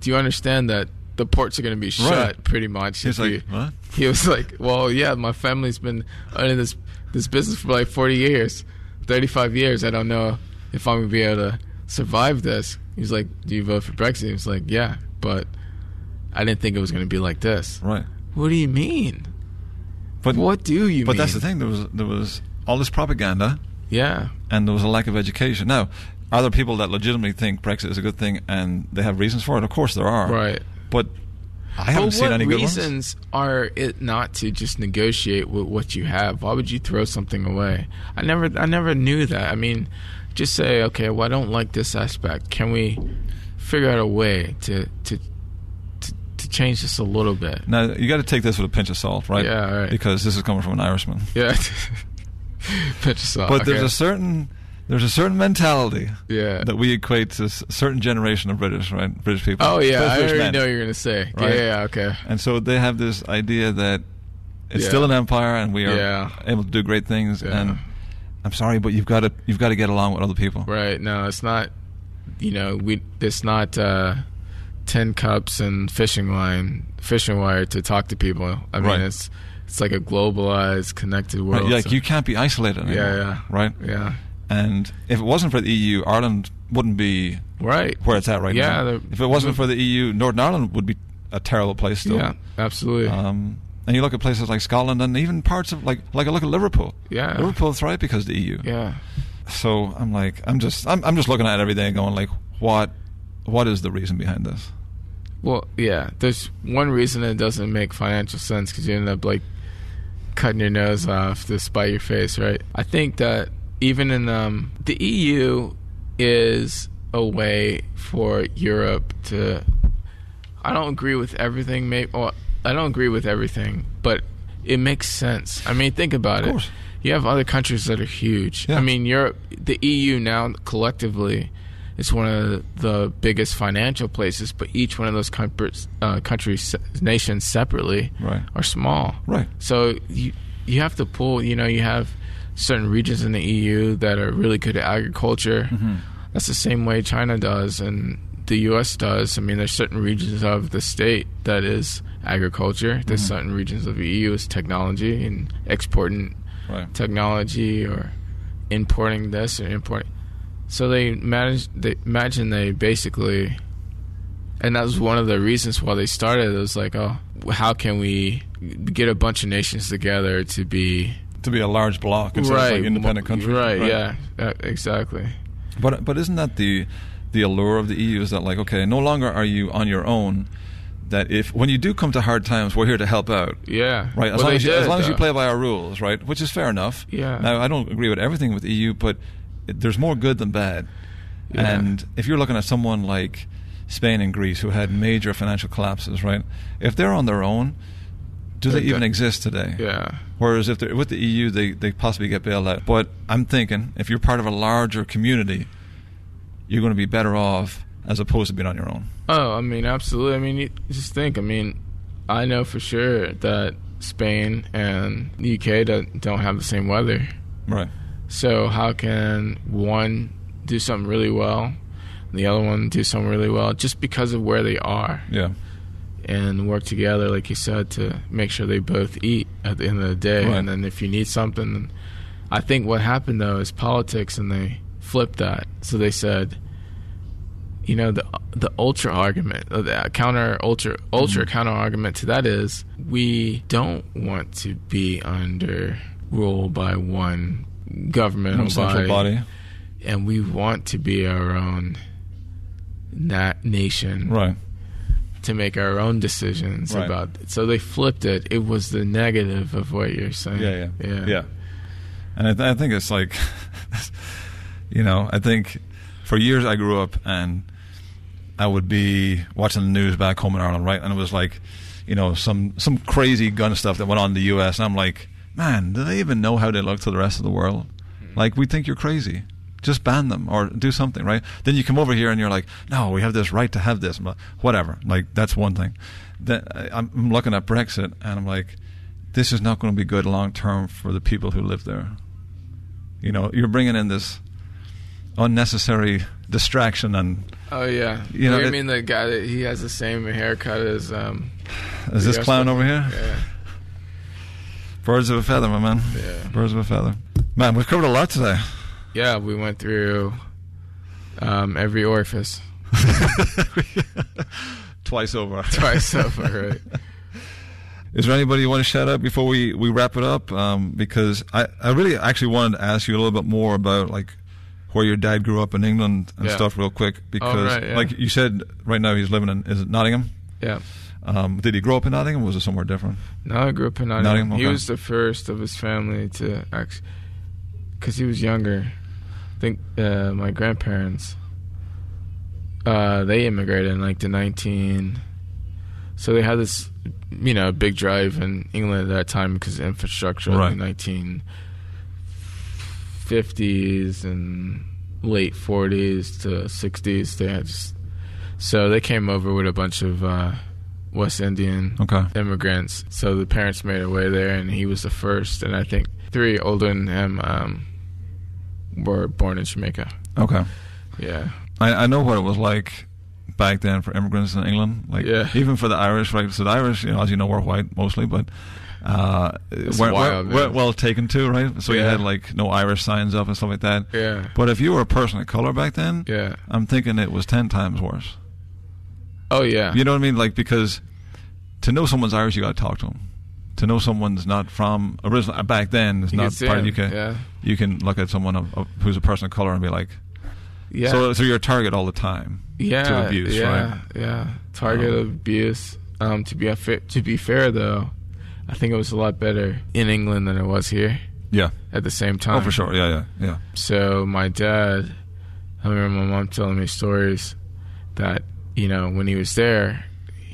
do you understand that the ports are going to be shut, right? Pretty much. He's like, what? He was like, well, yeah, my family's been owning this business for like 40 years, 35 years. I don't know if I'm going to be able to survive this. He's like, do you vote for Brexit? He was like, yeah, but I didn't think it was going to be like this. Right. What do you mean? But what do you mean? But that's the thing. There was all this propaganda. Yeah. And there was a lack of education. Now, are there people that legitimately think Brexit is a good thing and they have reasons for it? Of course there are. Right. But I haven't seen any good ones. What reasons are it not to just negotiate with what you have? Why would you throw something away? I never knew that. I mean, just say, okay, well, I don't like this aspect. Can we figure out a way to change this a little bit? Now, you got to take this with a pinch of salt, right? Yeah, right. Because this is coming from an Irishman. Yeah. Pinch of salt. But okay. There's a certain mentality, yeah, that we equate to a certain generation of British, right? British people. Oh yeah, I already know what you're going to say. Right? Yeah, okay. And so they have this idea that it's still an empire, and we are able to do great things. Yeah. And I'm sorry, but you've got to get along with other people. Right? No, it's not. You know, it's not 10 cups and fishing wire to talk to people. I mean, right. It's like a globalized, connected world. Right, you can't be isolated anymore, yeah. Right? Yeah. And if it wasn't for the EU, Ireland wouldn't be right where it's at right now. Yeah. If it wasn't for the EU, Northern Ireland would be a terrible place still. Yeah, absolutely. And you look at places like Scotland and even parts of, like I look at Liverpool. Yeah. Liverpool thrived because of the EU. Yeah. So I'm just looking at everything and going like, what is the reason behind this? Well, yeah, there's one reason it doesn't make financial sense, because you end up like cutting your nose off to spite your face, right? I think that even in the EU is a way for Europe to. I don't agree with everything, but it makes sense. I mean, think about it. Of course. You have other countries that are huge. Yeah. I mean, the EU now collectively It's one of the biggest financial places, but each one of those countries, nations separately are small. Right. So you have to pull, you have certain regions in the EU that are really good at agriculture. Mm-hmm. That's the same way China does and the U.S. does. I mean, there's certain regions of the state that is agriculture. There's mm-hmm. certain regions of the EU is technology and exporting technology or importing this or importing. So they basically, and that was one of the reasons why they started. It was like, oh, how can we get a bunch of nations together to be a large block instead of like independent countries? Right. Yeah, exactly. But isn't that the allure of the EU? Is that like, okay, no longer are you on your own. That if when you do come to hard times, we're here to help out. Yeah. Right. As long as you play by our rules, right? Which is fair enough. Yeah. Now I don't agree with everything with the EU, but there's more good than bad. Yeah. And if you're looking at someone like Spain and Greece who had major financial collapses, right? If they're on their own, do they even exist today? Yeah. Whereas if they're with the EU, they possibly get bailed out. But I'm thinking if you're part of a larger community, you're going to be better off as opposed to being on your own. Oh, I mean, absolutely. I mean, you just think. I mean, I know for sure that Spain and the UK don't have the same weather. Right. So how can one do something really well and the other one do something really well just because of where they are? Yeah. And work together, like you said, to make sure they both eat at the end of the day. Right. And then if you need something. I think what happened, though, is politics, and they flipped that. So they said, the ultra argument, the counter argument to that is we don't want to be under rule by one governmental body, and we want to be our own nation, right? To make our own decisions about it. So they flipped it. It was the negative of what you're saying. Yeah. And I think it's like, I think for years I grew up and I would be watching the news back home in Ireland, right? And it was like, some crazy gun stuff that went on in the U.S. And I'm like, man, do they even know how they look to the rest of the world? Like, we think you're crazy. Just ban them or do something, right? Then you come over here and you're like, no, we have this right to have this. Whatever. Like, that's one thing. I'm looking at Brexit and I'm like, this is not going to be good long term for the people who live there. You're bringing in this unnecessary distraction and... Oh, yeah. You mean the guy that he has the same haircut as... Is this clown over here? Yeah. Birds of a feather, my man. Yeah. Birds of a feather. Man, we've covered a lot today. Yeah, we went through every orifice. Twice over, right. Is there anybody you want to shout out before we wrap it up? Because I really actually wanted to ask you a little bit more about, like, where your dad grew up in England and stuff real quick, because like you said, right now he's living in, is it Nottingham? Yeah. Did he grow up in Nottingham, or was it somewhere different? No, I grew up in Nottingham. Okay. He was the first of his family to actually, because he was younger. I think my grandparents, they immigrated in like the 19... So they had this, big drive in England at that time because of infrastructure in the 1950s and late 40s to 60s. They had so they came over with a bunch of West Indian immigrants. So the parents made their way there, and he was the first. And I think three older than him were born in Jamaica. Okay. Yeah. I know what it was like back then for immigrants in England. Like, even for the Irish, right? So the Irish, as you know, were white mostly, but weren't well taken to, right? So you had, like, no Irish signs up and stuff like that. Yeah. But if you were a person of color back then, I'm thinking it was 10 times worse. Oh, yeah. You know what I mean? Like, because to know someone's Irish, you got to talk to them. To know someone's not from, originally, back then, it's not part of UK. Yeah. You can look at someone who's a person of color and be like, So you're a target all the time to abuse, right? Yeah, target abuse. To be fair, though, I think it was a lot better in England than it was here. Yeah. At the same time. Oh, for sure. Yeah. So my dad, I remember my mom telling me stories that, when he was there,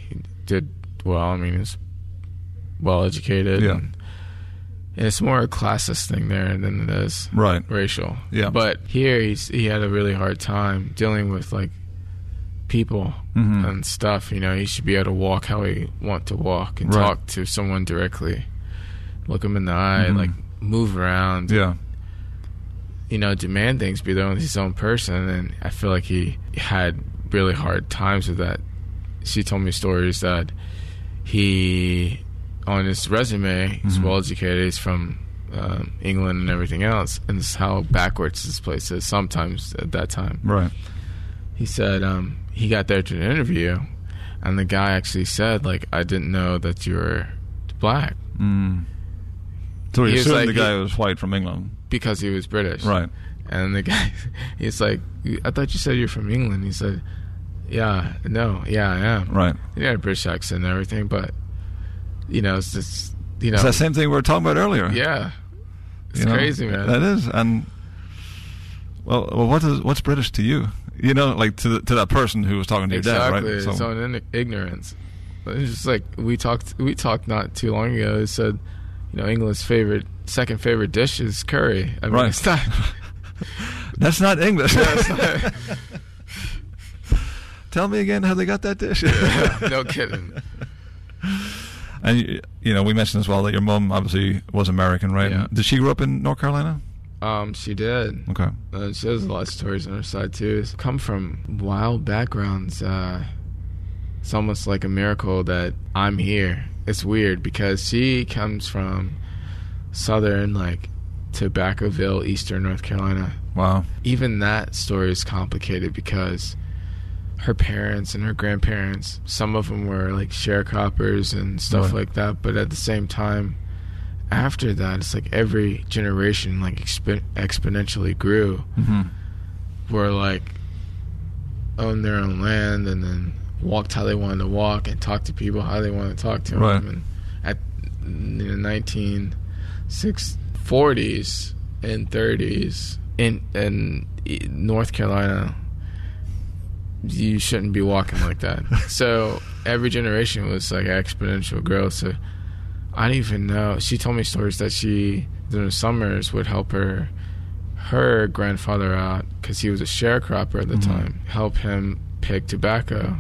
he did well. I mean, he was well educated. Yeah. And It's more a classist thing there than it is racial. Yeah. But here he had a really hard time dealing with like people and stuff. You know, he should be able to walk how he wants to walk and talk to someone directly, look him in the eye, like move around. Yeah. You know, demand things, be their own, his own person. And I feel like he had really hard times with that. She told me stories that he, on his resume, he's well educated, he's from England and everything else, and it's how backwards this place is sometimes at that time. Right. He said he got there to an interview, and the guy actually said, like, I didn't know that you were black. So he assumed the guy was white from England. Because he was British. Right. And the guy, he's like, I thought you said you're from England. He said, yeah, I am. Right. He had a British accent and everything, but, you know, it's just, you know. It's that same thing we were talking about earlier. Yeah. It's crazy, man. That is. And, well, what's British to you? You know, like to that person who was talking to your dad, right? Exactly. It's own ignorance. But it's just like, we talked not too long ago. It said, you know, England's second favorite dish is curry. I mean, it's not. That's not English. Yeah, it's not. Tell me again how they got that dish. Yeah, no kidding. And, you know, we mentioned as well that your mom obviously was American, right? Yeah. Did she grow up in North Carolina? She did. Okay. She has a lot of stories on her side, too. It's come from wild backgrounds. It's almost like a miracle that I'm here. It's weird because she comes from southern, like, Tobaccoville, eastern North Carolina. Wow. Even that story is complicated because her parents and her grandparents, some of them were, like, sharecroppers and stuff like that. But at the same time, after that, it's like every generation, like, exponentially grew. Were, like, owned their own land and then walked how they wanted to walk and talked to people how they wanted to talk to them. And at the 1940s and 30s in North Carolina, you shouldn't be walking like that. So every generation was like exponential growth. So I didn't even know. She told me stories that she, during the summers, would help her grandfather out because he was a sharecropper at the time, help him pick tobacco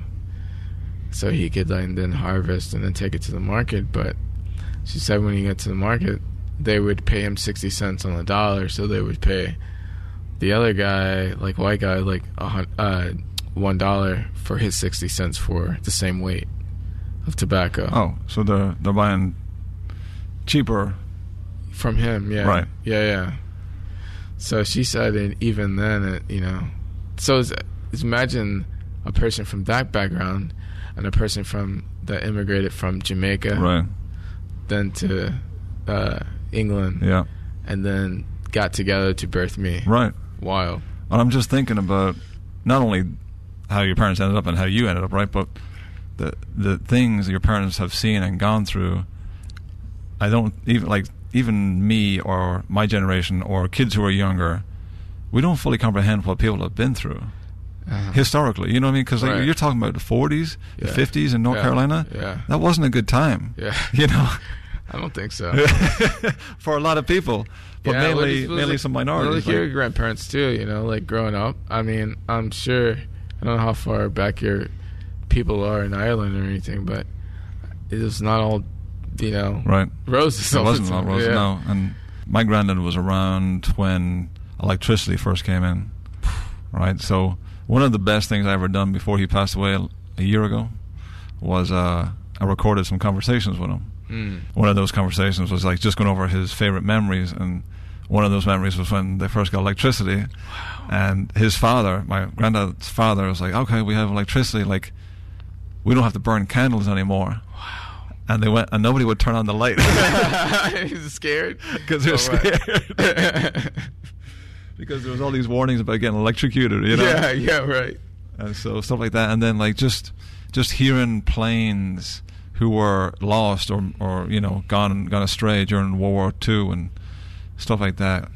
so he could then harvest and then take it to the market. But she said when he got to the market, they would pay him 60 cents on the dollar, so they would pay the other guy, like white guy, like $1 for his 60 cents for the same weight of tobacco. Oh, so they're buying cheaper from him, yeah. Right. Yeah. So she said, and even then, it, you know, so it's imagine a person from that background and a person from that immigrated from Jamaica, right? Then to England, yeah, and then got together to birth me, right? Wild. And I'm just thinking about not only how your parents ended up and how you ended up, right, but the things your parents have seen and gone through. I don't even even me or my generation or kids who are younger, we don't fully comprehend what people have been through. Historically, you know what I mean? Because you're talking about the 40s, the 50s in North Carolina. Yeah. That wasn't a good time. Yeah. You know? I don't think so. For a lot of people, but mainly some minorities. Like your grandparents, too, you know, like growing up. I mean, I'm sure, I don't know how far back your people are in Ireland or anything, but it was not all, you know, roses. It wasn't all roses, no. And my granddad was around when electricity first came in, right? So one of the best things I ever done before he passed away a year ago was I recorded some conversations with him. One of those conversations was like just going over his favorite memories, and one of those memories was when they first got electricity. Wow. And his father, my granddad's father, was like, okay, we have electricity, like we don't have to burn candles anymore. Wow. And they went, and nobody would turn on the light. He's scared? Because they're scared. Because there was all these warnings about getting electrocuted, you know? Yeah, right. And so stuff like that. And then, like, just hearing planes who were lost or you know, gone astray during World War II and stuff like that.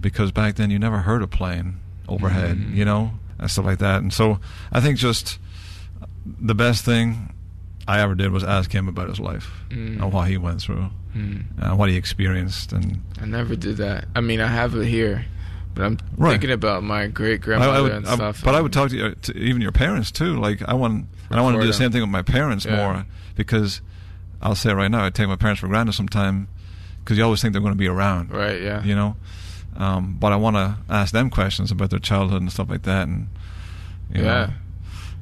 Because back then you never heard a plane overhead, you know, and stuff like that. And so I think just the best thing I ever did was ask him about his life and what he went through and what he experienced. And I never did that. I mean, I have it here, but I'm thinking about my great-grandmother and stuff. But I would talk to even your parents, too. Like, I want to do the same thing with my parents more, because I'll say right now, I take my parents for granted sometimes, because you always think they're going to be around. Right, yeah. You know? But I want to ask them questions about their childhood and stuff like that. And you know,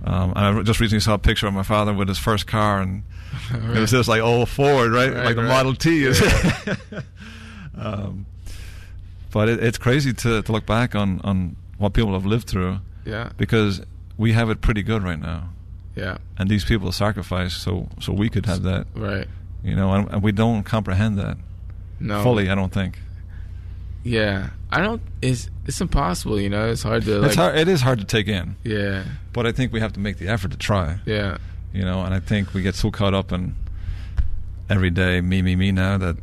and I just recently saw a picture of my father with his first car, and it was just like old Ford, right? Like the Model T. But it's crazy to look back on what people have lived through. Yeah. Because we have it pretty good right now. Yeah. And these people sacrificed so we could have that. Right. You know, and we don't comprehend that fully, I don't think. Yeah, I don't. It's impossible, you know. It's hard to. It is hard to take in. Yeah. But I think we have to make the effort to try. Yeah. You know, and I think we get so caught up in every day me now that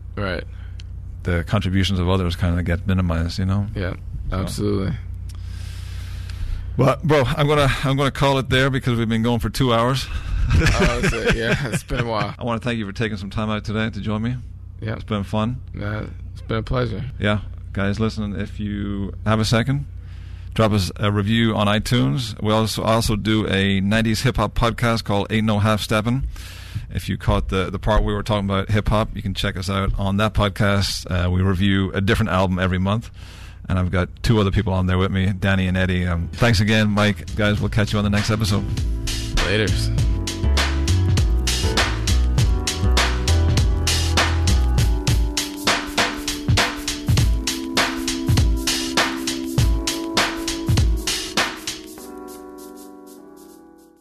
the contributions of others kind of get minimized. You know. Yeah. So. Absolutely. Well, bro, I'm gonna call it there because we've been going for 2 hours. It's been a while. I want to thank you for taking some time out today to join me. Yeah. It's been fun. It's been a pleasure. Yeah. Guys, listen, if you have a second, drop us a review on iTunes. We also do a 90s hip-hop podcast called Ain't No Half Steppin'. If you caught the part we were talking about hip-hop, you can check us out on that podcast. We review a different album every month, and I've got 2 other people on there with me, Danny and Eddie. Thanks again, Mike. Guys, we'll catch you on the next episode. Laters.